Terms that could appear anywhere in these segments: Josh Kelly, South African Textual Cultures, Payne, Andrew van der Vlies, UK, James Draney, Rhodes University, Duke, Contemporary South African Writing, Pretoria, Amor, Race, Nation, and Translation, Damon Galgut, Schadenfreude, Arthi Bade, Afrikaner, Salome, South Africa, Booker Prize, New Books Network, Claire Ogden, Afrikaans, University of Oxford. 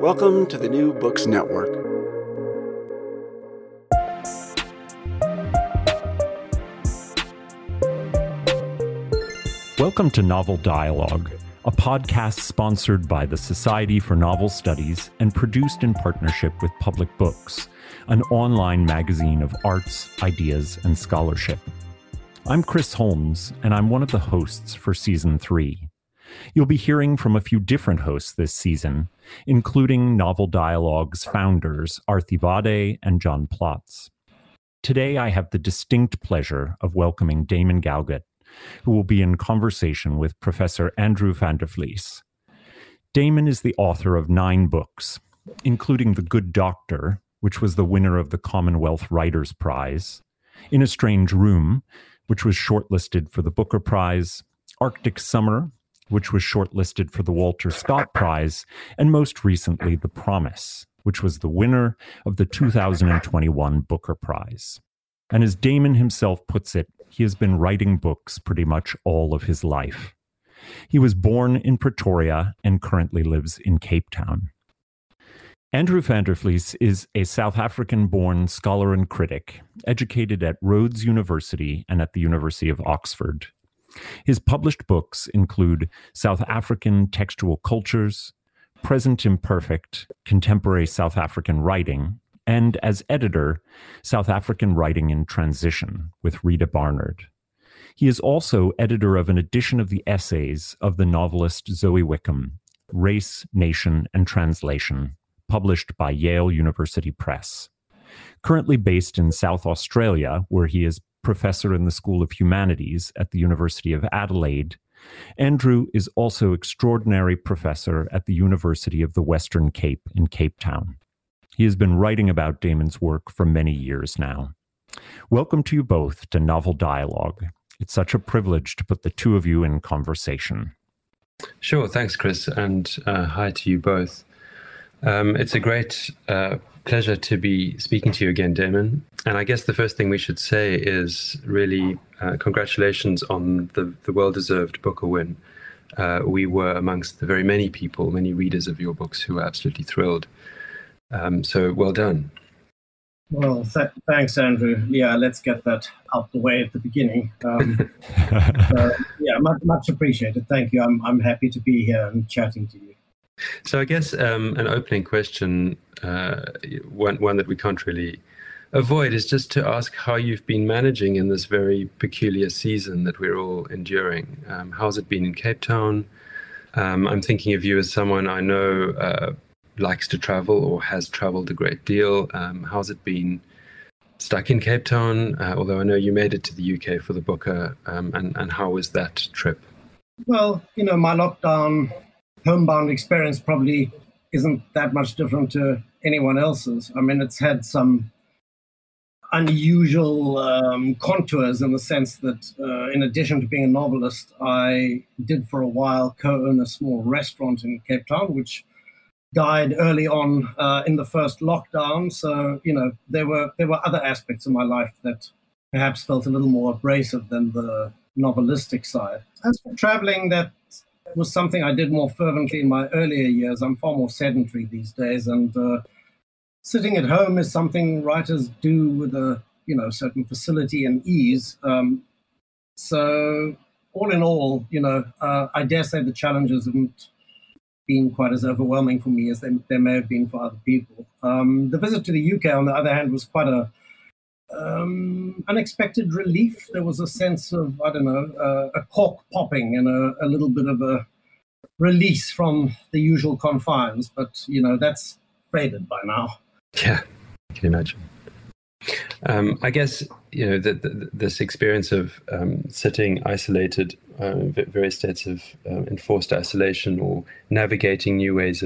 Welcome to the New Books Network. Welcome to Novel Dialogue, a podcast sponsored by the Society for Novel Studies and produced in partnership with Public Books, an online magazine of arts, ideas, and scholarship. I'm Chris Holmes, and I'm one of the hosts for Season 3. You'll be hearing from a few different hosts this season, including Novel Dialogue's founders, Arthi Bade and John Plotz. Today, I have the distinct pleasure of welcoming Damon Galgut, who will be in conversation with Professor Andrew van der Vlies. Damon is the author of 9 books, including The Good Doctor, which was the winner of the Commonwealth Writers' Prize, In a Strange Room, which was shortlisted for the Booker Prize, Arctic Summer, which was shortlisted for the Walter Scott Prize, and most recently, The Promise, which was the winner of the 2021 Booker Prize. And as Damon himself puts it, he has been writing books pretty much all of his life. He was born in Pretoria and currently lives in Cape Town. Andrew van der Vlies is a South African-born scholar and critic, educated at Rhodes University and at the University of Oxford. His published books include South African Textual Cultures, Present Imperfect, Contemporary South African Writing, and as editor, South African Writing in Transition with Rita Barnard. He is also editor of an edition of the essays of the novelist Zoe Wickham, Race, Nation, and Translation, published by Yale University Press. Currently based in South Australia, where he is professor in the School of Humanities at the University of Adelaide, Andrew is also extraordinary professor at the University of the Western Cape in Cape Town. He has been writing about Damon's work for many years now. Welcome to you both to Novel Dialogue. It's such a privilege to put the two of you in conversation. Sure, thanks, Chris, and hi to you both. It's a great pleasure to be speaking to you again, Damon. And I guess the first thing we should say is really congratulations on the well-deserved Booker win. We were amongst the very many people, many readers of your books who were absolutely thrilled. So well done. Well, thanks, Andrew. Yeah, let's get that out the way at the beginning. Yeah, much appreciated. Thank you. I'm happy to be here and chatting to you. So I guess an opening question, one that we can't really avoid, is just to ask how you've been managing in this very peculiar season that we're all enduring. How's it been in Cape Town? I'm thinking of you as someone I know likes to travel or has traveled a great deal. How's it been stuck in Cape Town? Although I know you made it to the UK for the Booker, and how was that trip? Well, you know, my lockdown homebound experience probably isn't that much different to anyone else's. I mean, it's had some unusual contours in the sense that in addition to being a novelist, I did for a while co-own a small restaurant in Cape Town, which died early on in the first lockdown. So, you know, there were other aspects of my life that perhaps felt a little more abrasive than the novelistic side. As for traveling, that was something I did more fervently in my earlier years. I'm far more sedentary these days, and sitting at home is something writers do with a, you know, certain facility and ease. So all in all, you know, I dare say the challenges haven't been quite as overwhelming for me as they may have been for other people. The visit to the UK, on the other hand, was quite a unexpected relief. There was a sense of, a cork popping and a little bit of a release from the usual confines. But, that's faded by now. Yeah, I can imagine. I guess, this experience of sitting isolated, various states of enforced isolation, or navigating new ways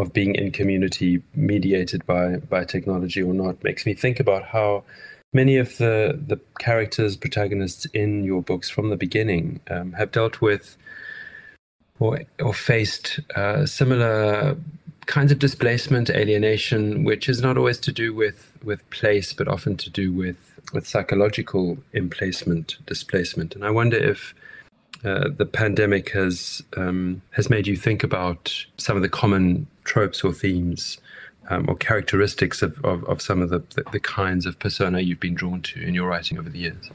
of being in community mediated by technology or not, makes me think about how many of the characters, protagonists in your books from the beginning have dealt with or faced similar kinds of displacement, alienation, which is not always to do with place, but often to do with psychological displacement. And I wonder if the pandemic has made you think about some of the common tropes or themes or characteristics of some of the kinds of persona you've been drawn to in your writing over the years.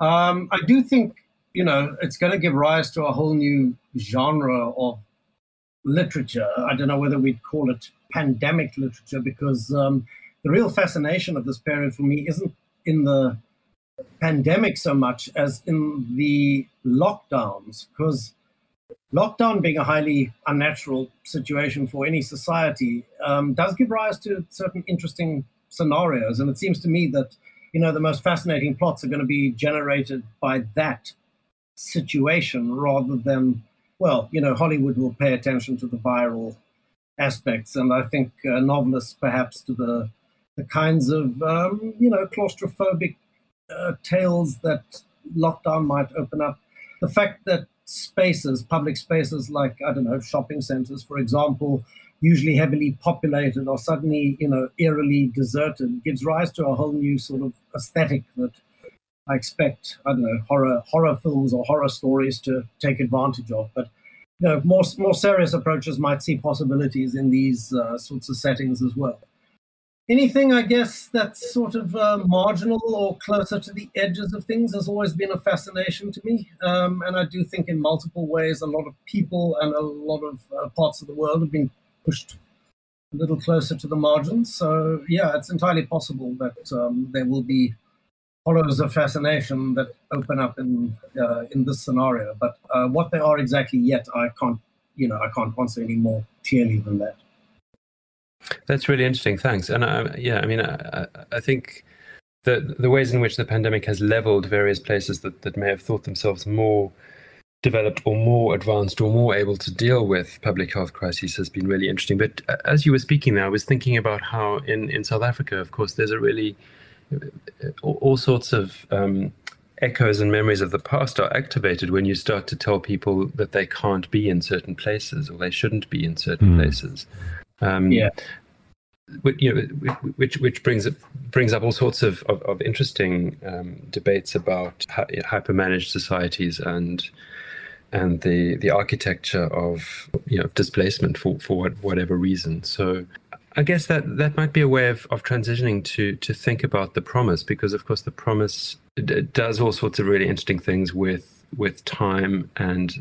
I do think, it's going to give rise to a whole new genre of literature. I don't know whether we'd call it pandemic literature, because the real fascination of this period for me isn't in the pandemic so much as in the lockdowns, because lockdown being a highly unnatural situation for any society does give rise to certain interesting scenarios. And it seems to me that, the most fascinating plots are going to be generated by that situation rather than, Hollywood will pay attention to the viral aspects. And I think novelists perhaps to the kinds of, claustrophobic tales that lockdown might open up. The fact that public spaces like, shopping centers, for example, usually heavily populated or suddenly, eerily deserted, gives rise to a whole new sort of aesthetic that I expect, horror films or horror stories to take advantage of. But, more serious approaches might see possibilities in these sorts of settings as well. Anything, I guess, that's sort of marginal or closer to the edges of things has always been a fascination to me. And I do think in multiple ways, a lot of people and a lot of parts of the world have been pushed a little closer to the margins. So, yeah, it's entirely possible that there will be horrors of fascination that open up in this scenario. But what they are exactly yet, I can't answer any more clearly than that. That's really interesting. Thanks. And I think the ways in which the pandemic has leveled various places that may have thought themselves more developed or more advanced or more able to deal with public health crises has been really interesting. But as you were speaking there, I was thinking about how in South Africa, of course, there's a really all sorts of echoes and memories of the past are activated when you start to tell people that they can't be in certain places or they shouldn't be in certain places. Which brings up all sorts of interesting debates about hyper-managed societies and the architecture of displacement for whatever reason. So I guess that might be a way of transitioning to think about The Promise, because of course The Promise does all sorts of really interesting things with time and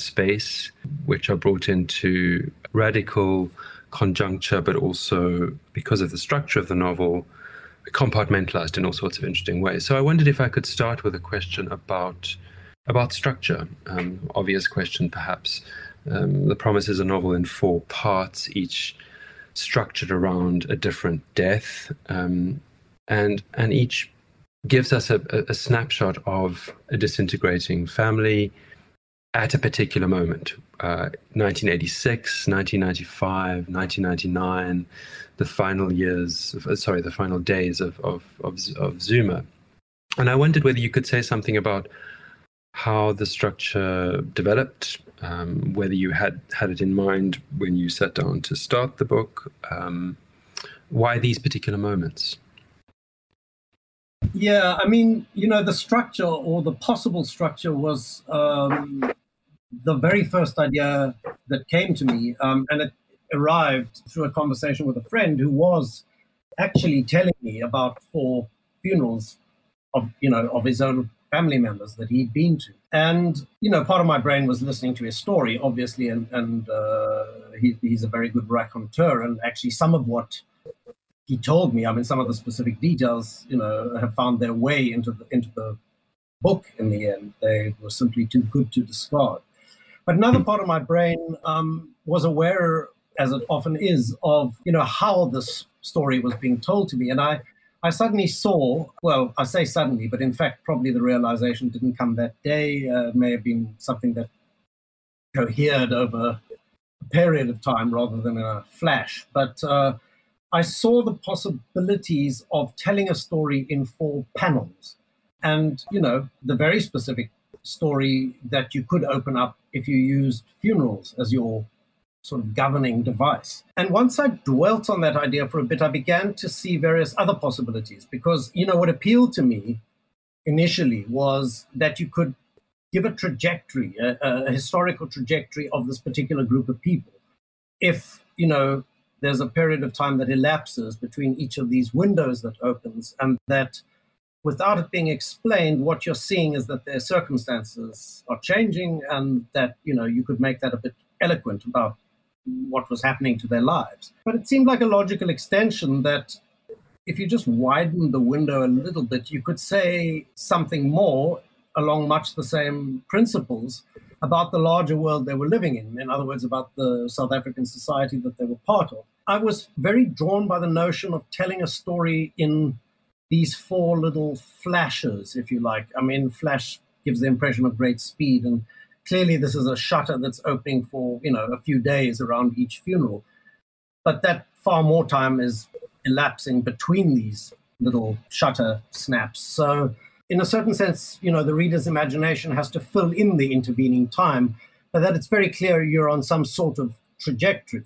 space, which are brought into radical conjuncture, but also because of the structure of the novel, compartmentalized in all sorts of interesting ways. So I wondered if I could start with a question about structure, obvious question perhaps. The Promise is a novel in 4 parts, each structured around a different death, and each gives us a snapshot of a disintegrating family at a particular moment, 1986, 1995, 1999, the final days of Zuma. And I wondered whether you could say something about how the structure developed, whether you had it in mind when you sat down to start the book, why these particular moments? Yeah, the structure or the possible structure was the very first idea that came to me, and it arrived through a conversation with a friend who was actually telling me about 4 funerals of his own family members that he'd been to. And, you know, part of my brain was listening to his story, obviously, and he's a very good raconteur. And actually some of what he told me, I mean, some of the specific details, you know, have found their way into the book in the end. They were simply too good to discard. But another part of my brain was aware, as it often is, of, you know, how this story was being told to me. And I suddenly saw, well, I say suddenly, but in fact, probably the realization didn't come that day. It may have been something that cohered over a period of time rather than in a flash. But I saw the possibilities of telling a story in 4 panels. And, you know, the very specific story that you could open up if you used funerals as your sort of governing device. And once I dwelt on that idea for a bit, I began to see various other possibilities, because, you know, what appealed to me initially was that you could give a trajectory, a historical trajectory of this particular group of people. If, you know, there's a period of time that elapses between each of these windows that opens, and that without it being explained, what you're seeing is that their circumstances are changing, and that, you know, you could make that a bit eloquent about what was happening to their lives. But it seemed like a logical extension that if you just widened the window a little bit, you could say something more along much the same principles about the larger world they were living in other words, about the South African society that they were part of. I was very drawn by the notion of telling a story in these 4 little flashes, if you like. I mean, flash gives the impression of great speed, and clearly, this is a shutter that's opening for, you know, a few days around each funeral. But that far more time is elapsing between these little shutter snaps. So in a certain sense, you know, the reader's imagination has to fill in the intervening time, but that it's very clear you're on some sort of trajectory.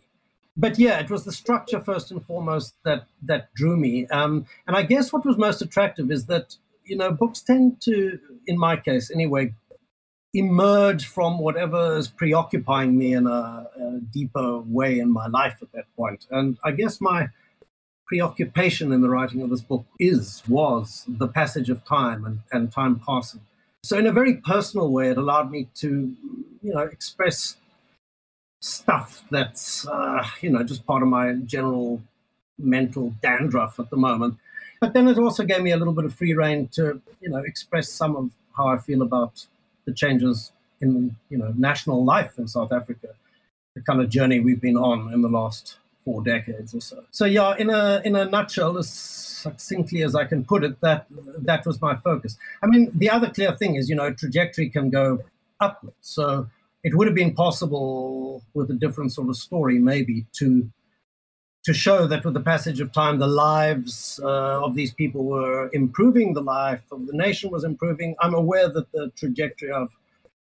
But yeah, it was the structure first and foremost that drew me. And I guess what was most attractive is that, you know, books tend to, in my case anyway, emerge from whatever is preoccupying me in a deeper way in my life at that point. And I guess my preoccupation in the writing of this book was the passage of time and time passing. So in a very personal way, it allowed me to, you know, express stuff that's, you know, just part of my general mental dandruff at the moment. But then it also gave me a little bit of free rein to, you know, express some of how I feel about the changes in, you know, national life in South Africa, the kind of journey we've been on in the last 4 decades or so. So yeah, in a nutshell, as succinctly as I can put it, that was my focus. I mean, the other clear thing is, you know, trajectory can go upwards. So it would have been possible with a different sort of story, maybe, to show that with the passage of time, the lives of these people were improving, the life of the nation was improving. I'm aware that the trajectory I've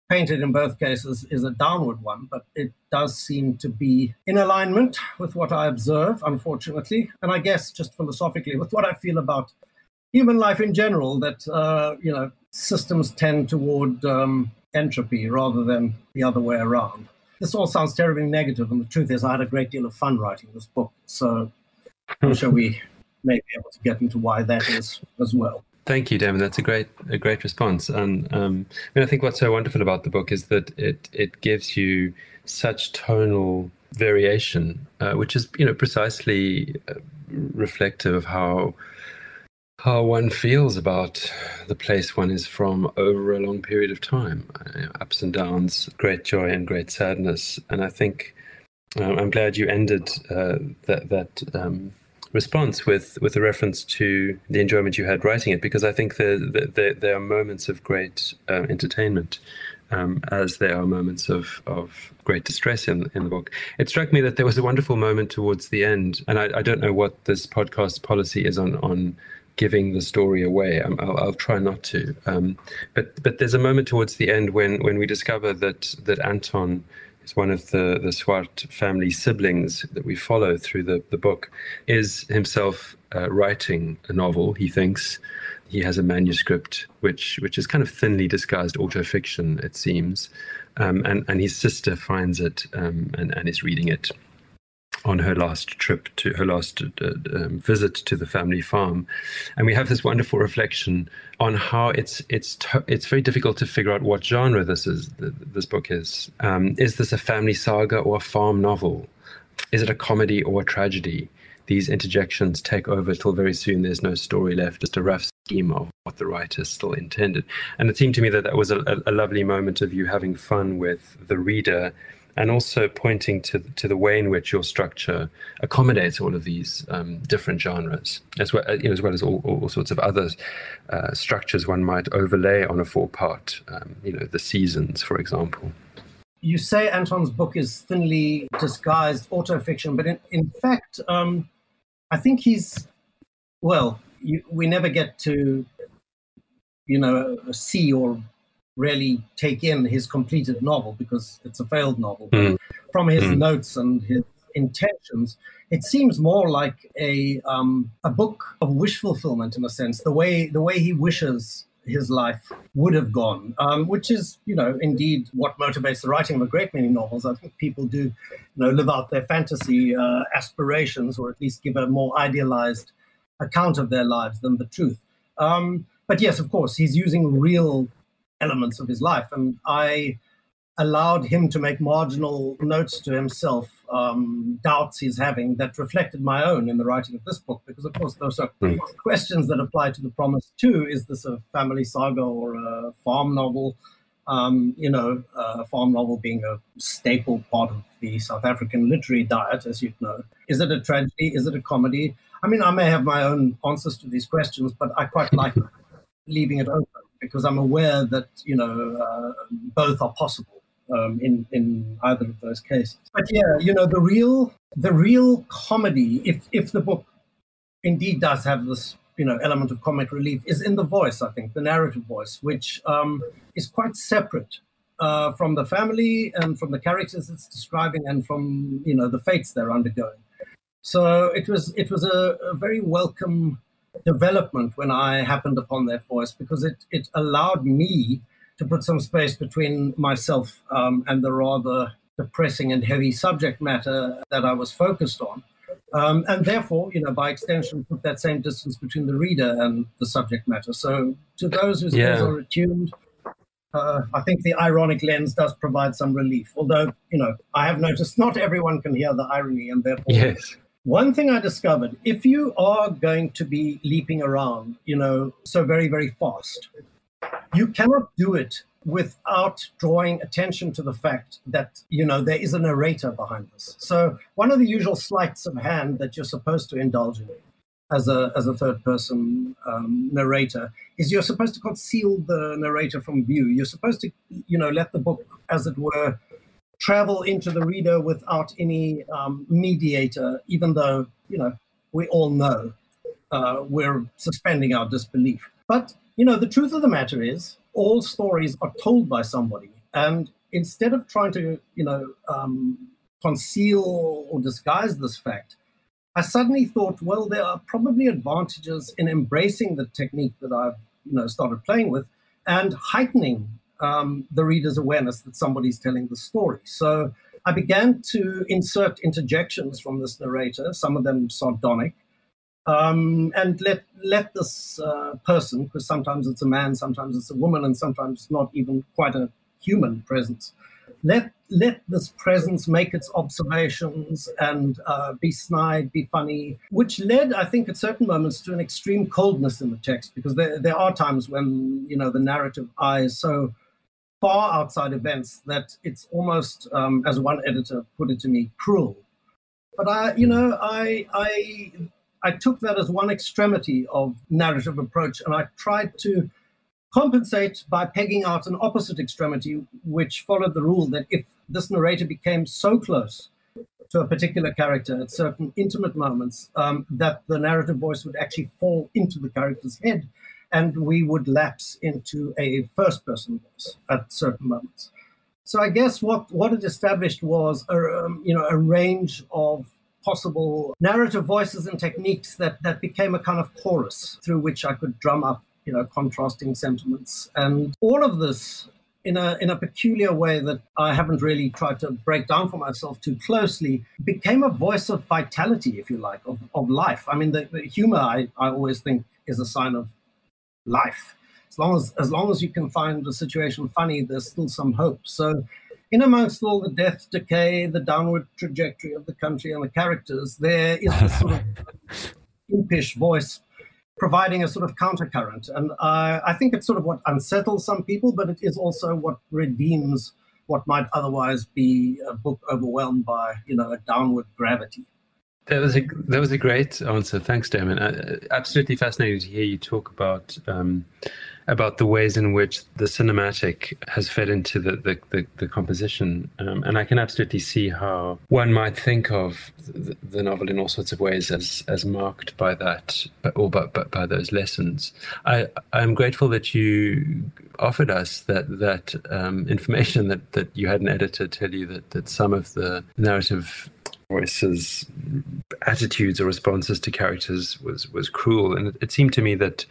painted in both cases is a downward one, but it does seem to be in alignment with what I observe, unfortunately, and I guess just philosophically with what I feel about human life in general, that, you know, systems tend toward entropy rather than the other way around. This all sounds terribly negative, and the truth is I had a great deal of fun writing this book, so I'm sure we may be able to get into why that is as well. Thank you, Damon. That's a great response. And I mean, I think what's so wonderful about the book is that it gives you such tonal variation, which is, you know, precisely reflective of how one feels about the place one is from over a long period of time, ups and downs, great joy and great sadness. And I think I'm glad you ended that response with a reference to the enjoyment you had writing it, because I think there are moments of great entertainment, as there are moments of great distress in the book. It struck me that there was a wonderful moment towards the end, and I don't know what this podcast policy is on giving the story away. I'll try not to. But there's a moment towards the end when we discover that Anton is one of the Swart family siblings that we follow through the book, is himself writing a novel, he thinks. He has a manuscript, which is kind of thinly disguised autofiction, it seems. And his sister finds it and is reading it on her last trip to her last visit to the family farm, and we have this wonderful reflection on how it's very difficult to figure out what genre this book is. Is this a family saga or a farm novel? Is it a comedy or a tragedy? These interjections take over till very soon there's no story left, just a rough scheme of what the writer still intended. And it seemed to me that that was a lovely moment of you having fun with the reader and also pointing to the way in which your structure accommodates all of these different genres, as well, as well as all sorts of other structures one might overlay on a four-part, the seasons, for example. You say Anton's book is thinly disguised autofiction, but in fact, I think we never get to, see or really take in his completed novel because it's a failed novel. But from his notes and his intentions, it seems more like a book of wish fulfillment in a sense. The way he wishes his life would have gone, which is, indeed what motivates the writing of a great many novels. I think people do, live out their fantasy aspirations, or at least give a more idealized account of their lives than the truth. But yes, of course, he's using real elements of his life. And I allowed him to make marginal notes to himself, doubts he's having that reflected my own in the writing of this book, because of course those are questions that apply to The Promise too. Is this a family saga or a farm novel? A farm novel being a staple part of the South African literary diet, as you'd know. Is it a tragedy? Is it a comedy? I mean, I may have my own answers to these questions, but I quite like leaving it open because I'm aware that, both are possible. In either of those cases. But yeah, the real comedy, if the book indeed does have this, element of comic relief, is in the voice, I think, the narrative voice, which is quite separate from the family and from the characters it's describing and from, the fates they're undergoing. So it was a very welcome development when I happened upon that voice, because it allowed me to put some space between myself and the rather depressing and heavy subject matter that I was focused on. And therefore, by extension, put that same distance between the reader and the subject matter. So to those whose ears are attuned, I think the ironic lens does provide some relief. Although, I have noticed not everyone can hear the irony, and therefore... Yes. One thing I discovered, if you are going to be leaping around, so very, very fast, you cannot do it without drawing attention to the fact that, there is a narrator behind this. So one of the usual sleights of hand that you're supposed to indulge in as a third-person narrator is you're supposed to conceal the narrator from view. You're supposed to, let the book, as it were, travel into the reader without any mediator, even though, we all know we're suspending our disbelief. But the truth of the matter is all stories are told by somebody. And instead of trying to, conceal or disguise this fact, I suddenly thought, well, there are probably advantages in embracing the technique that I've, started playing with and heightening the reader's awareness that somebody's telling the story. So I began to insert interjections from this narrator, some of them sardonic, and let this person, because sometimes it's a man, sometimes it's a woman, and sometimes not even quite a human presence, let this presence make its observations and be snide, be funny, which led, I think, at certain moments to an extreme coldness in the text, because there are times when, the narrative eye is so far outside events that it's almost, as one editor put it to me, cruel. But I took that as one extremity of narrative approach, and I tried to compensate by pegging out an opposite extremity, which followed the rule that if this narrator became so close to a particular character at certain intimate moments, that the narrative voice would actually fall into the character's head, and we would lapse into a first-person voice at certain moments. So I guess what it established was a range of possible narrative voices and techniques that became a kind of chorus through which I could drum up, contrasting sentiments. And all of this in a peculiar way that I haven't really tried to break down for myself too closely, became a voice of vitality, if you like, of life. I mean, the humor, I always think, is a sign of life. As long as you can find the situation funny, there's still some hope. So in amongst all the death, decay, the downward trajectory of the country and the characters, there is this sort of impish voice providing a sort of countercurrent. And I think it's sort of what unsettles some people, but it is also what redeems what might otherwise be a book overwhelmed by, a downward gravity. That was a great answer. Thanks, Damon. Absolutely fascinating to hear you talk about the ways in which the cinematic has fed into the composition. And I can absolutely see how one might think of the novel in all sorts of ways as marked by that, by those lessons. I'm grateful that you offered us that information that you had an editor tell you that some of the narrative voices, attitudes or responses to characters was cruel, and it seemed to me that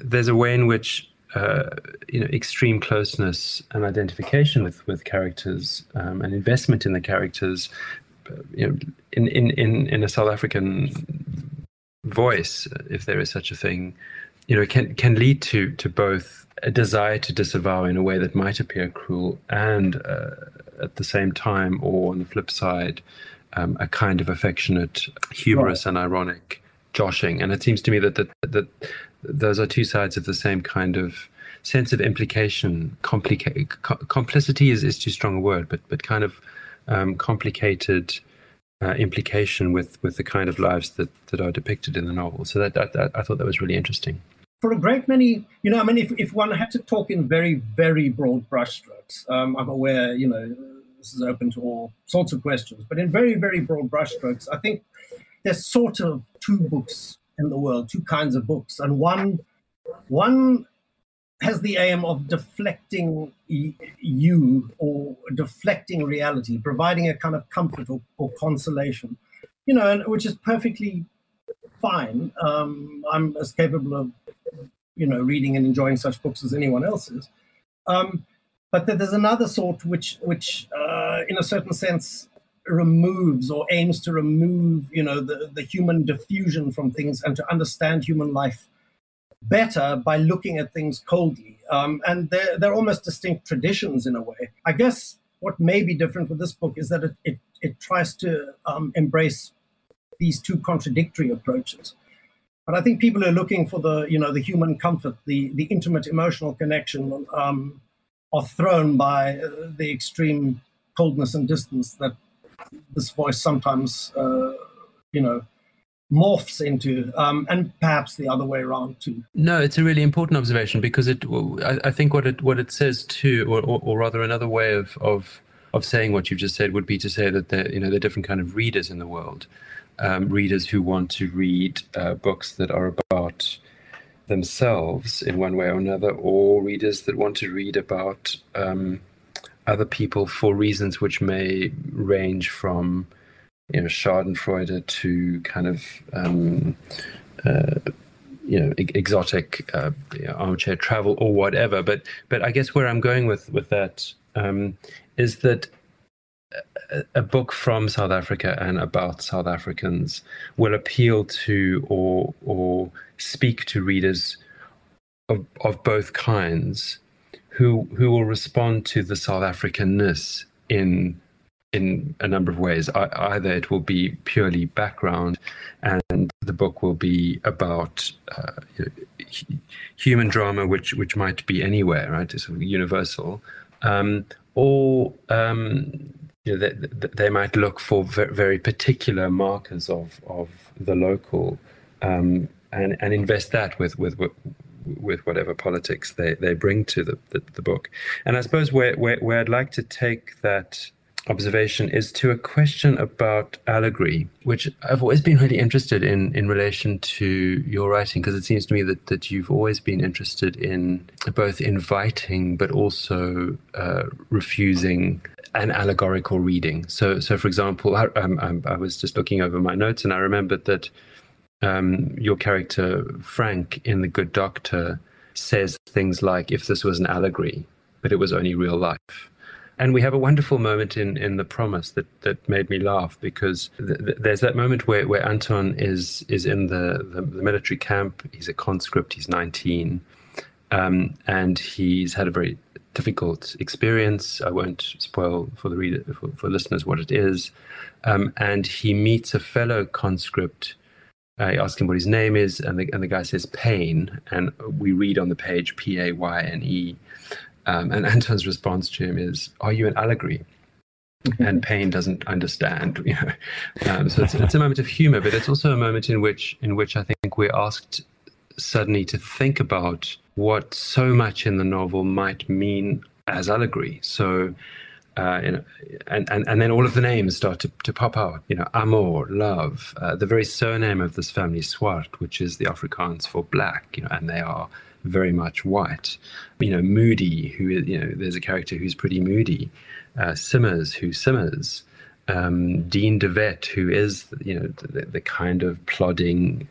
there's a way in which extreme closeness and identification with characters and investment in the characters, in a South African voice, if there is such a thing, can lead to both a desire to disavow in a way that might appear cruel and at the same time, or on the flip side, a kind of affectionate, humorous and ironic joshing. And it seems to me that those are two sides of the same kind of sense of implication. Complicity is too strong a word, but kind of complicated implication with the kind of lives that are depicted in the novel. So that I thought that was really interesting. For a great many, if one had to talk in very, very broad brushstrokes, I'm aware, this is open to all sorts of questions, but in very, very broad brushstrokes, I think there's sort of two books in the world, two kinds of books. And one has the aim of deflecting you or deflecting reality, providing a kind of comfort or consolation, which is perfectly fine. I'm as capable of reading and enjoying such books as anyone else is. But there's another sort which in a certain sense removes or aims to remove, the human diffusion from things and to understand human life better by looking at things coldly. And they're almost distinct traditions in a way. I guess what may be different with this book is that it tries to embrace these two contradictory approaches. But I think people are looking for the human comfort, the intimate emotional connection, are thrown by the extreme coldness and distance that this voice sometimes, morphs into, and perhaps the other way around too. No, it's a really important observation because I think what it says too, or rather another way of saying what you've just said would be to say that there are different kind of readers in the world. Readers who want to read books that are about themselves in one way or another, or readers that want to read about other people for reasons which may range from, Schadenfreude to kind of, exotic armchair travel or whatever. But I guess where I'm going with that is that a book from South Africa and about South Africans will appeal to or speak to readers of both kinds who will respond to the South Africanness in a number of ways. Either it will be purely background and the book will be about human drama which might be anywhere, right? It's sort of universal. They might look for very particular markers of the local, and invest that with whatever politics they bring to the book. And I suppose where I'd like to take that observation is to a question about allegory, which I've always been really interested in relation to your writing, because it seems to me that you've always been interested in both inviting but also refusing an allegorical reading. So for example, I was just looking over my notes and I remembered that your character Frank in The Good Doctor says things like, if this was an allegory, but it was only real life. And we have a wonderful moment in The Promise that made me laugh, because there's that moment where Anton is in the military camp. He's a conscript. He's 19. And he's had a very difficult experience. I won't spoil for the reader, for listeners, what it is. And he meets a fellow conscript. I ask him what his name is, and the guy says Payne, and we read on the page Payne. And Anton's response to him is, "Are you an allegory?" And Payne doesn't understand. You know? So it's a moment of humor, but it's also a moment in which I think we're asked suddenly to think about what so much in the novel might mean as allegory. So, and then all of the names start to pop out. You know, Amor, love, the very surname of this family, Swart, which is the Afrikaans for black. You know, and they are very much white. You know, moody, who, you know, there's a character who's pretty moody, Simmers, who simmers, Dean DeVette, who is, you know, the kind of plodding,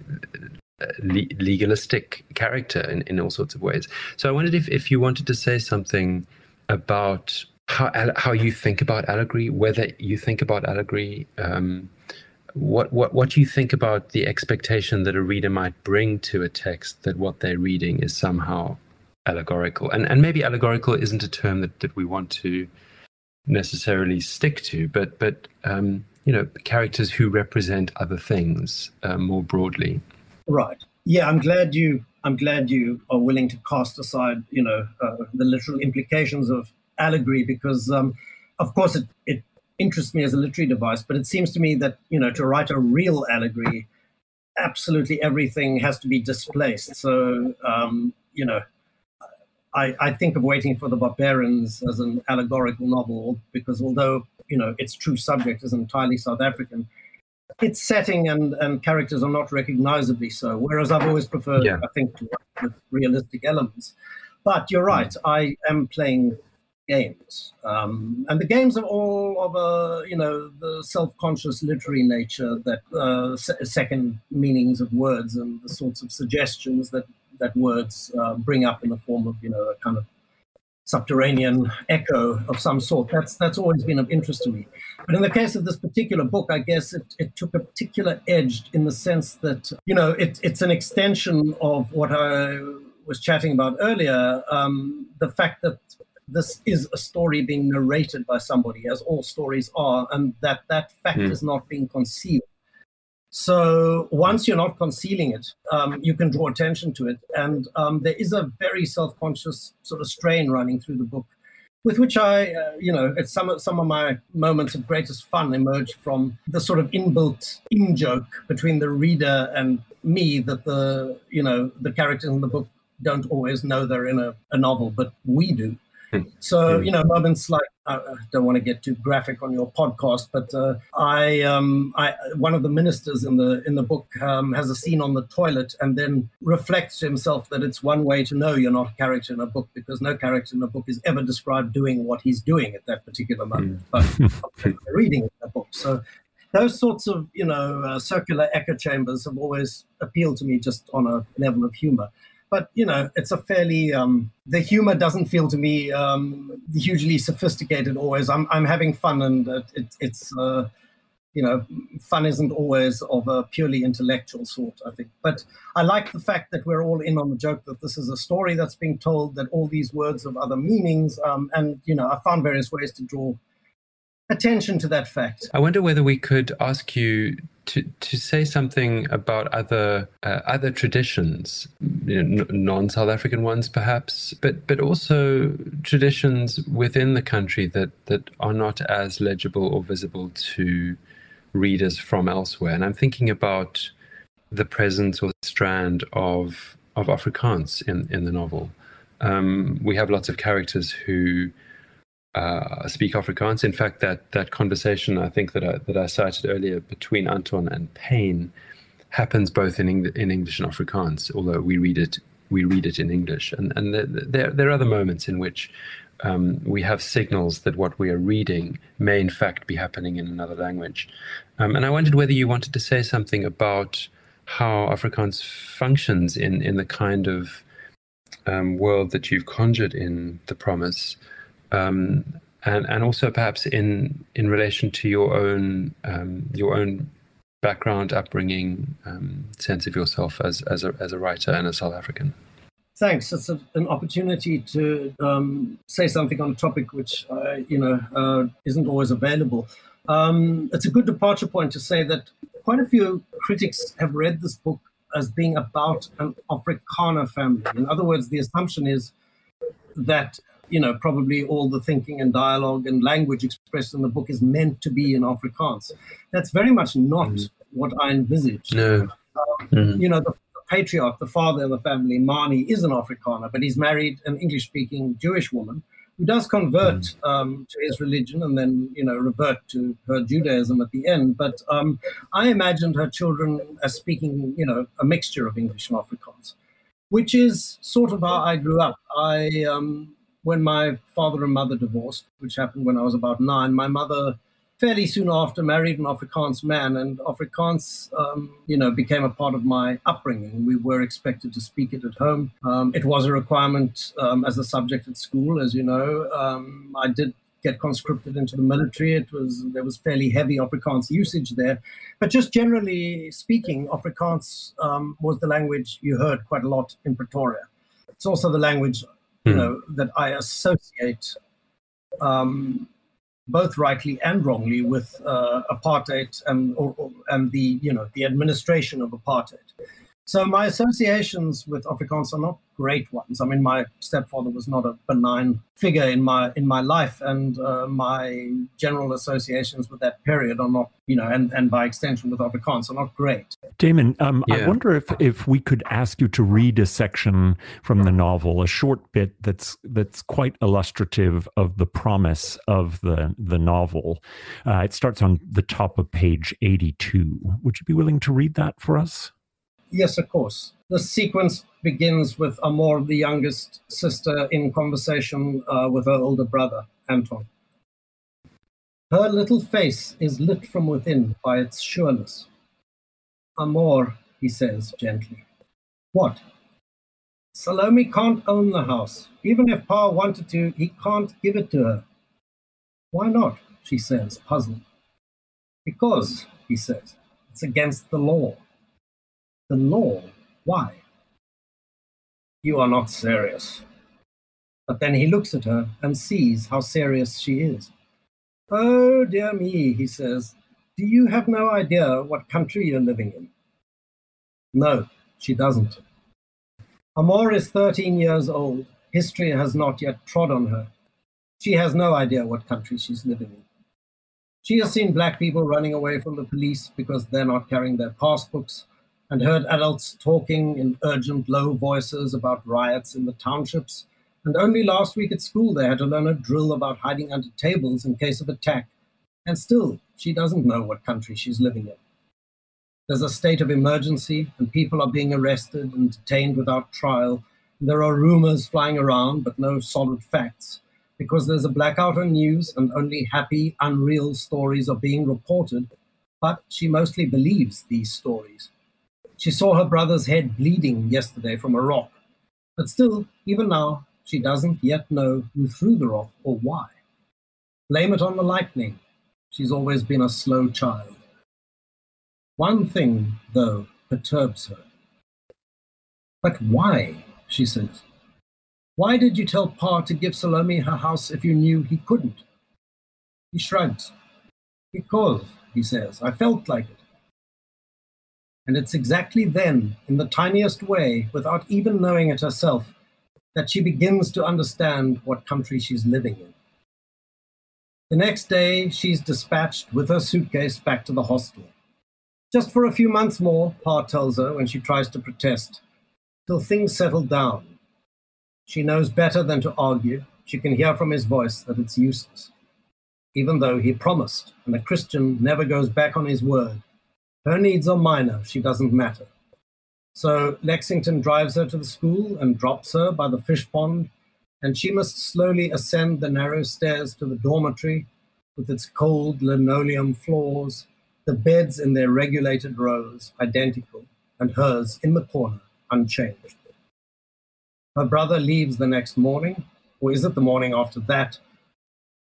legalistic character in all sorts of ways. So I wondered if you wanted to say something about how you think about allegory, whether you think about allegory, What you think about the expectation that a reader might bring to a text that what they're reading is somehow allegorical. And maybe allegorical isn't a term that we want to necessarily stick to, but you know, characters who represent other things more broadly. Right. Yeah, I'm glad you are willing to cast aside, you know, the literal implications of allegory, because of course it interests me as a literary device, but it seems to me that, you know, to write a real allegory, absolutely everything has to be displaced. So, you know, I think of Waiting for the Barbarians as an allegorical novel, because although, you know, its true subject is entirely South African, its setting and characters are not recognizably so, whereas I've always preferred, I think, to write with realistic elements. But you're right, I am playing games, and the games are all of a, you know, the self-conscious literary nature that second meanings of words and the sorts of suggestions that words bring up in the form of, you know, a kind of subterranean echo of some sort. That's always been of interest to me. But in the case of this particular book, I guess it took a particular edge in the sense that, you know, it's an extension of what I was chatting about earlier, the fact that this is a story being narrated by somebody, as all stories are, and that fact is not being concealed. So once you're not concealing it, you can draw attention to it. And there is a very self-conscious sort of strain running through the book, with which I, you know, it's some of my moments of greatest fun emerged from the sort of inbuilt in-joke between the reader and me that the, you know, the characters in the book don't always know they're in a novel, but we do. So, you know, moments like, I don't want to get too graphic on your podcast, but I one of the ministers in the book has a scene on the toilet and then reflects to himself that it's one way to know you're not a character in a book, because no character in a book is ever described doing what he's doing at that particular moment, but reading a book. So those sorts of, you know, circular echo chambers have always appealed to me just on a level of humor. But, you know, it's a fairly, the humor doesn't feel to me hugely sophisticated always. I'm having fun, and it's you know, fun isn't always of a purely intellectual sort, I think. But I like the fact that we're all in on the joke that this is a story that's being told, that all these words have other meanings. And, you know, I found various ways to draw attention to that fact. I wonder whether we could ask you to say something about other traditions, you know, non-South African ones perhaps, but also traditions within the country that are not as legible or visible to readers from elsewhere. And I'm thinking about the presence or strand of Afrikaans in the novel. We have lots of characters who speak Afrikaans. In fact, that conversation, I think, that I cited earlier between Anton and Payne happens both in English and Afrikaans, although we read it in English. And there are other moments in which we have signals that what we are reading may in fact be happening in another language. And I wondered whether you wanted to say something about how Afrikaans functions in the kind of world that you've conjured in The Promise, and also perhaps in relation to your own background, upbringing, sense of yourself as a writer and a South African. Thanks. It's an opportunity to say something on a topic which isn't always available. It's a good departure point to say that quite a few critics have read this book as being about an Afrikaner family. In other words, the assumption is that, probably all the thinking and dialogue and language expressed in the book is meant to be in Afrikaans. That's very much not what I envisaged. No. The patriarch, the father of the family, Mani, is an Afrikaner, but he's married an English-speaking Jewish woman who does convert to his religion and then, revert to her Judaism at the end. But I imagined her children as speaking, a mixture of English and Afrikaans, which is sort of how I grew up. When my father and mother divorced, which happened when I was about 9, my mother fairly soon after married an Afrikaans man, and Afrikaans, became a part of my upbringing. We were expected to speak it at home. It was a requirement as a subject at school, as you know. I did get conscripted into the military. There was fairly heavy Afrikaans usage there. But just generally speaking, Afrikaans was the language you heard quite a lot in Pretoria. It's also the language, that I associate both rightly and wrongly with apartheid and the administration of apartheid. So my associations with Afrikaans are not great ones. I mean, my stepfather was not a benign figure in my life, and my general associations with that period are not, and by extension with Afrikaans are not great. Damon, I wonder if we could ask you to read a section from the novel, a short bit that's quite illustrative of the promise of the novel. It starts on the top of page 82. Would you be willing to read that for us? Yes, of course. The sequence begins with Amor, the youngest sister, in conversation with her older brother, Anton. Her little face is lit from within by its sureness. Amor, he says gently. What? Salome can't own the house. Even if Pa wanted to, he can't give it to her. Why not? She says, puzzled. Because, he says, it's against the law. The law? Why? You are not serious. But then he looks at her and sees how serious she is. Oh, dear me, he says, do you have no idea what country you're living in? No, she doesn't. Amor is 13 years old. History has not yet trod on her. She has no idea what country she's living in. She has seen black people running away from the police because they're not carrying their passports, and heard adults talking in urgent low voices about riots in the townships. And only last week at school, they had to learn a drill about hiding under tables in case of attack. And still, she doesn't know what country she's living in. There's a state of emergency, and people are being arrested and detained without trial. And there are rumors flying around, but no solid facts, because there's a blackout on news, and only happy, unreal stories are being reported. But she mostly believes these stories. She saw her brother's head bleeding yesterday from a rock. But still, even now, she doesn't yet know who threw the rock or why. Blame it on the lightning. She's always been a slow child. One thing, though, perturbs her. But why, she says. Why did you tell Pa to give Salome her house if you knew he couldn't? He shrugs. Because, he says, I felt like it. And it's exactly then, in the tiniest way, without even knowing it herself, that she begins to understand what country she's living in. The next day, she's dispatched with her suitcase back to the hostel. Just for a few months more, Pa tells her when she tries to protest, till things settle down. She knows better than to argue. She can hear from his voice that it's useless. Even though he promised, and a Christian never goes back on his word. Her needs are minor, she doesn't matter. So Lexington drives her to the school and drops her by the fish pond, and she must slowly ascend the narrow stairs to the dormitory with its cold linoleum floors, the beds in their regulated rows, identical, and hers in the corner, unchanged. Her brother leaves the next morning, or is it the morning after that?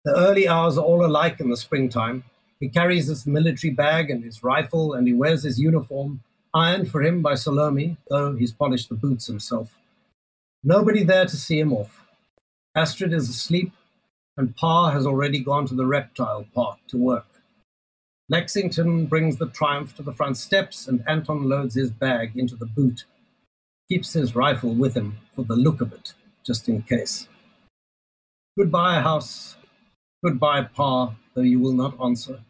The early hours are all alike in the springtime. He carries his military bag and his rifle, and he wears his uniform, ironed for him by Salome, though he's polished the boots himself. Nobody there to see him off. Astrid is asleep, and Pa has already gone to the reptile park to work. Lexington brings the Triumph to the front steps, and Anton loads his bag into the boot. Keeps his rifle with him for the look of it, just in case. Goodbye, house. Goodbye, Pa, though you will not answer.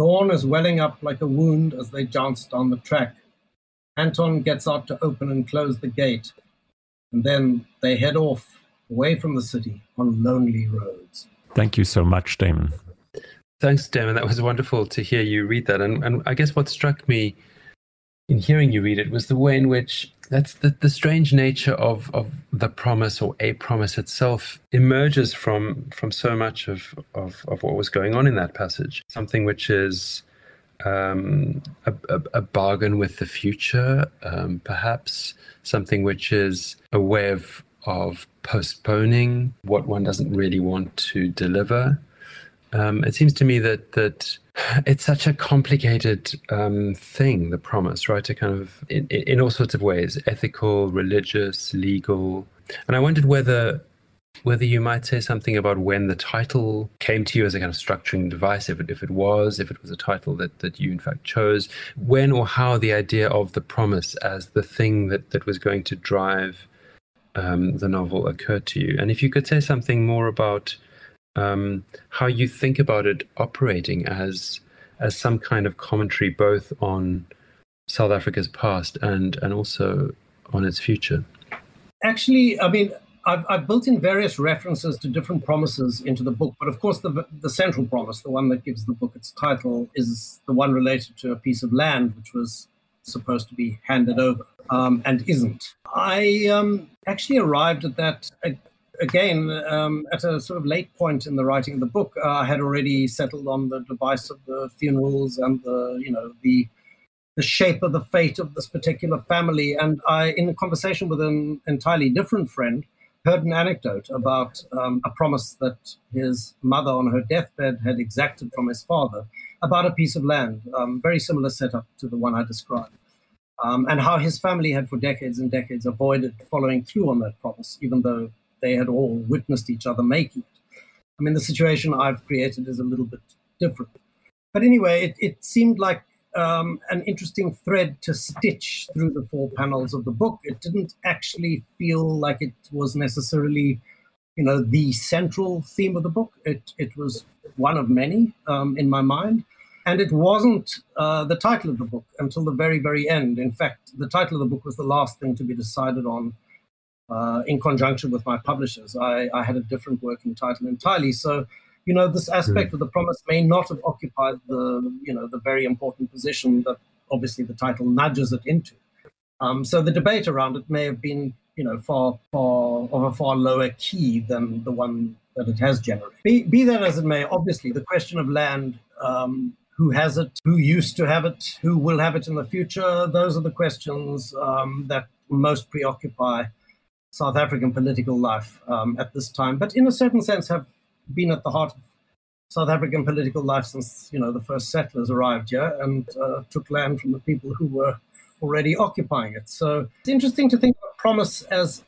Dawn is welling up like a wound as they jounce down the track. Anton gets out to open and close the gate, and then they head off, away from the city, on lonely roads. Thank you so much, Damon. Thanks, Damon. That was wonderful to hear you read that. And I guess what struck me in hearing you read it was the way in which that's the strange nature of the promise, or a promise itself, emerges from so much of what was going on in that passage. Something which is a bargain with the future, perhaps. Something which is a way of postponing what one doesn't really want to deliver. It seems to me that it's such a complicated thing, the promise, right? To kind of in all sorts of ways, ethical, religious, legal. And I wondered whether you might say something about when the title came to you as a kind of structuring device, if it was a title that you in fact chose, when or how the idea of the promise as the thing that was going to drive the novel occurred to you. And if you could say something more about how you think about it operating as some kind of commentary both on South Africa's past and also on its future. Actually, I mean, I've built in various references to different promises into the book, but of course the central promise, the one that gives the book its title, is the one related to a piece of land which was supposed to be handed over and isn't. I actually arrived at that... Again, at a sort of late point in the writing of the book, I had already settled on the device of the funerals and the shape of the fate of this particular family. And I, in a conversation with an entirely different friend, heard an anecdote about a promise that his mother on her deathbed had exacted from his father about a piece of land, very similar setup to the one I described. And how his family had for decades and decades avoided following through on that promise, even though they had all witnessed each other making it. I mean, the situation I've created is a little bit different. But anyway, it seemed like an interesting thread to stitch through the four panels of the book. It didn't actually feel like it was necessarily, you know, the central theme of the book. It was one of many in my mind. And it wasn't the title of the book until the very, very end. In fact, the title of the book was the last thing to be decided on in conjunction with my publishers. I had a different working title entirely. So, you know, this aspect of the promise may not have occupied the very important position that obviously the title nudges it into. So the debate around it may have been, you know, far of a far lower key than the one that it has generated. Be that as it may, obviously the question of land, who has it, who used to have it, who will have it in the future, those are the questions that most preoccupy South African political life at this time, but in a certain sense have been at the heart of South African political life since, you know, the first settlers arrived here and took land from the people who were already occupying it. So it's interesting to think of promise as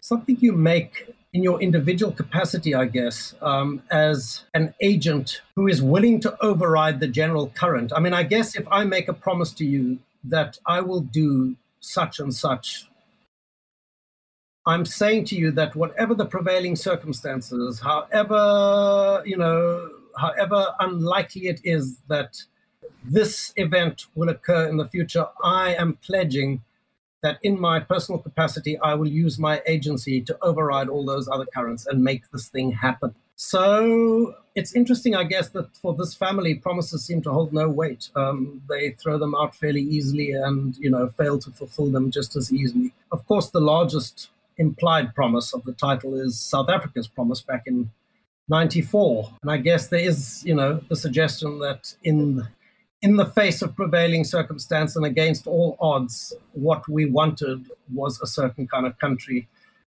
something you make in your individual capacity, I guess, as an agent who is willing to override the general current. I mean, I guess if I make a promise to you that I will do such and such, I'm saying to you that whatever the prevailing circumstances, however unlikely it is that this event will occur in the future, I am pledging that in my personal capacity, I will use my agency to override all those other currents and make this thing happen. So it's interesting, I guess, that for this family, promises seem to hold no weight. They throw them out fairly easily and, you know, fail to fulfill them just as easily. Of course, the largest implied promise of the title is South Africa's promise back in 1994, and I guess there is, you know, the suggestion that in in the face of prevailing circumstance and against all odds, what we wanted was a certain kind of country.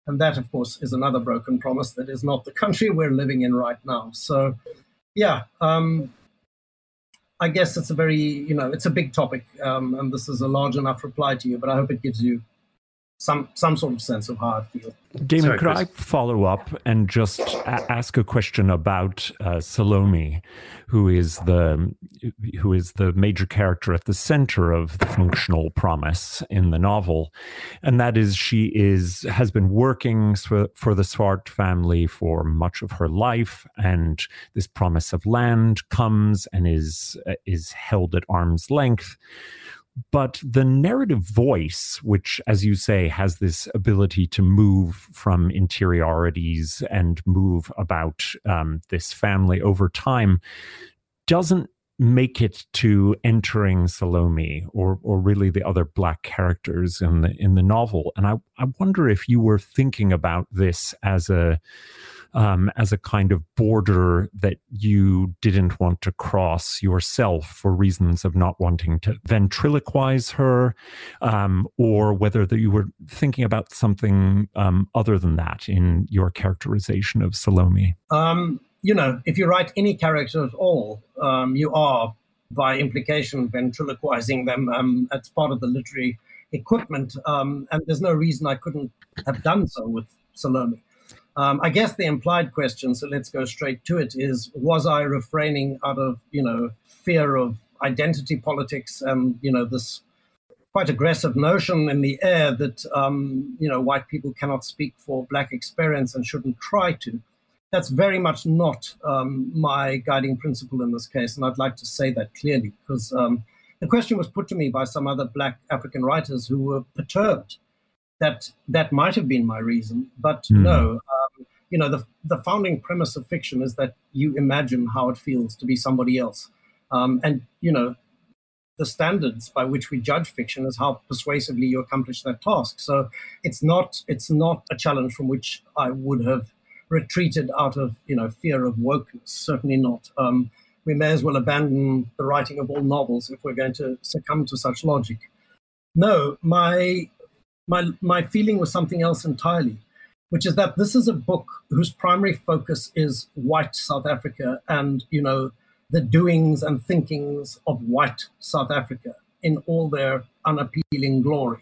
And that, of course, is another broken promise that is not the country we're living in right now. So, yeah, I guess it's a very, it's a big topic, and this is a large enough reply to you, but I hope it gives you some sort of sense of how I feel. Damon, could I follow up and just ask a question about Salome, who is the major character at the center of the functional promise in the novel, and that is she has been working for the Swart family for much of her life, and this promise of land comes and is held at arm's length. But the narrative voice, which, as you say, has this ability to move from interiorities and move about this family over time, doesn't make it to entering Salome or really the other Black characters in the novel. And I wonder if you were thinking about this as a kind of border that you didn't want to cross yourself for reasons of not wanting to ventriloquize her, or whether that you were thinking about something other than that in your characterization of Salome. If you write any character at all, you are, by implication, ventriloquizing them. That's part of the literary equipment, and there's no reason I couldn't have done so with Salome. I guess the implied question, so let's go straight to it, is, was I refraining out of, fear of identity politics and, this quite aggressive notion in the air that, white people cannot speak for Black experience and shouldn't try to? That's very much not my guiding principle in this case, and I'd like to say that clearly, because the question was put to me by some other Black African writers who were perturbed that might have been my reason, but no. The founding premise of fiction is that you imagine how it feels to be somebody else. And the standards by which we judge fiction is how persuasively you accomplish that task. So it's not a challenge from which I would have retreated out of, fear of wokeness, certainly not. We may as well abandon the writing of all novels if we're going to succumb to such logic. No, my feeling was something else entirely, which is that this is a book whose primary focus is white South Africa and, the doings and thinkings of white South Africa in all their unappealing glory.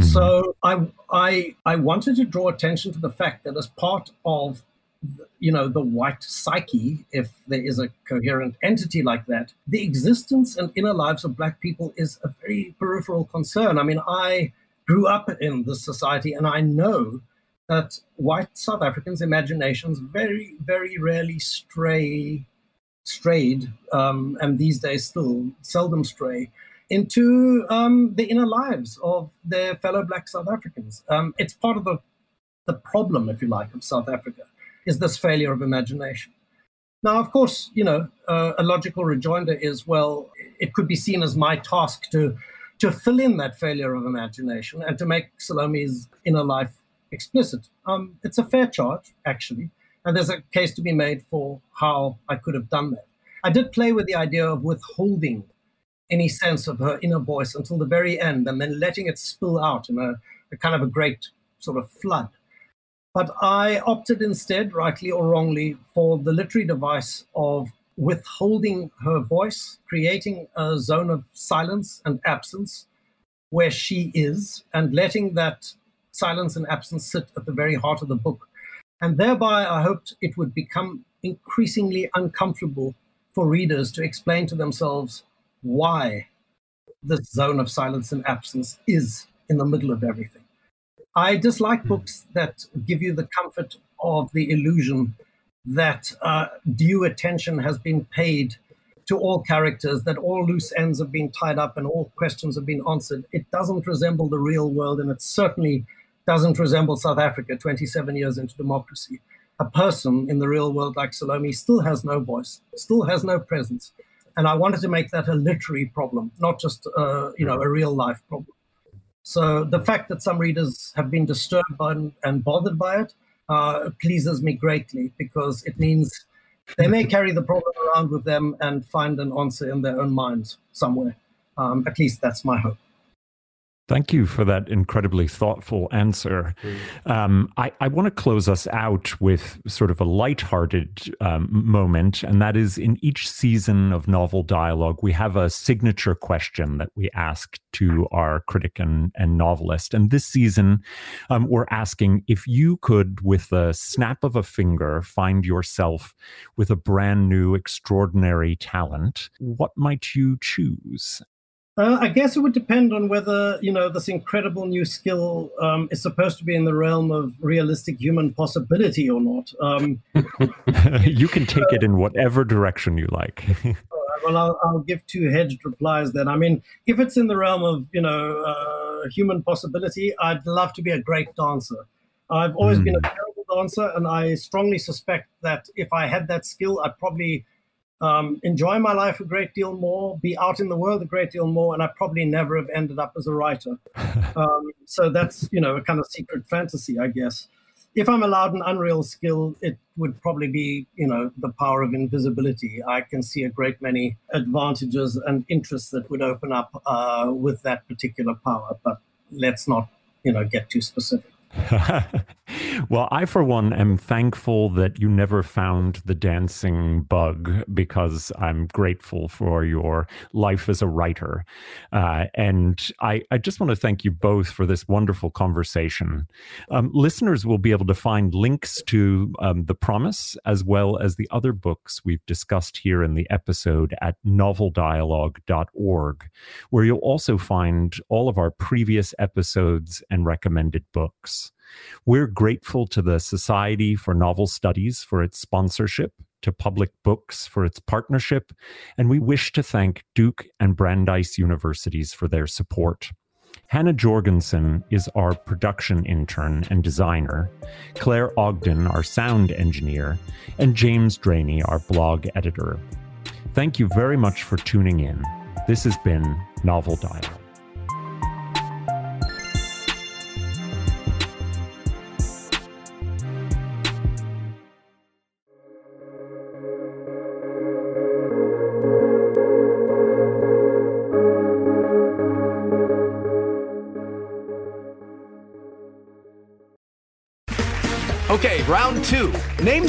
So I wanted to draw attention to the fact that as part of, the white psyche, if there is a coherent entity like that, the existence and inner lives of Black people is a very peripheral concern. I mean, I grew up in this society, and I know that white South Africans' imaginations very, very rarely strayed, and these days still seldom stray, into the inner lives of their fellow Black South Africans. It's part of the problem, if you like, of South Africa, is this failure of imagination. Now, of course, a logical rejoinder is, well, it could be seen as my task to fill in that failure of imagination and to make Salome's inner life explicit. It's a fair charge, actually, and there's a case to be made for how I could have done that. I did play with the idea of withholding any sense of her inner voice until the very end, and then letting it spill out in a kind of a great sort of flood. But I opted instead, rightly or wrongly, for the literary device of withholding her voice, creating a zone of silence and absence where she is, and letting that silence and absence sit at the very heart of the book. And thereby, I hoped it would become increasingly uncomfortable for readers to explain to themselves why this zone of silence and absence is in the middle of everything. I dislike books that give you the comfort of the illusion that due attention has been paid to all characters, that all loose ends have been tied up and all questions have been answered. It doesn't resemble the real world, and it certainly doesn't resemble South Africa 27 years into democracy. A person in the real world like Salome still has no voice, still has no presence. And I wanted to make that a literary problem, not just, a real life problem. So the fact that some readers have been disturbed by and bothered by it pleases me greatly, because it means They may carry the problem around with them and find an answer in their own minds somewhere. At least that's my hope. Thank you for that incredibly thoughtful answer. I want to close us out with sort of a lighthearted moment, and that is in each season of Novel Dialogue, we have a signature question that we ask to our critic and novelist. And this season, we're asking if you could, with a snap of a finger, find yourself with a brand new, extraordinary talent, what might you choose? I guess it would depend on whether, this incredible new skill is supposed to be in the realm of realistic human possibility or not. You can take it in whatever direction you like. Well, I'll give two hedged replies then. I mean, if it's in the realm of, human possibility, I'd love to be a great dancer. I've always been a terrible dancer, and I strongly suspect that if I had that skill, I'd probably enjoy my life a great deal more, be out in the world a great deal more, and I probably never have ended up as a writer. So that's, a kind of secret fantasy, I guess. If I'm allowed an unreal skill, it would probably be, the power of invisibility. I can see a great many advantages and interests that would open up with that particular power, but let's not, get too specific. Well, I, for one, am thankful that you never found the dancing bug, because I'm grateful for your life as a writer. And I just want to thank you both for this wonderful conversation. Listeners will be able to find links to The Promise, as well as the other books we've discussed here in the episode, at noveldialogue.org, where you'll also find all of our previous episodes and recommended books. We're grateful to the Society for Novel Studies for its sponsorship, to Public Books for its partnership, and we wish to thank Duke and Brandeis Universities for their support. Hannah Jorgensen is our production intern and designer, Claire Ogden, our sound engineer, and James Draney, our blog editor. Thank you very much for tuning in. This has been Novel Dialogue. Okay, round two. Name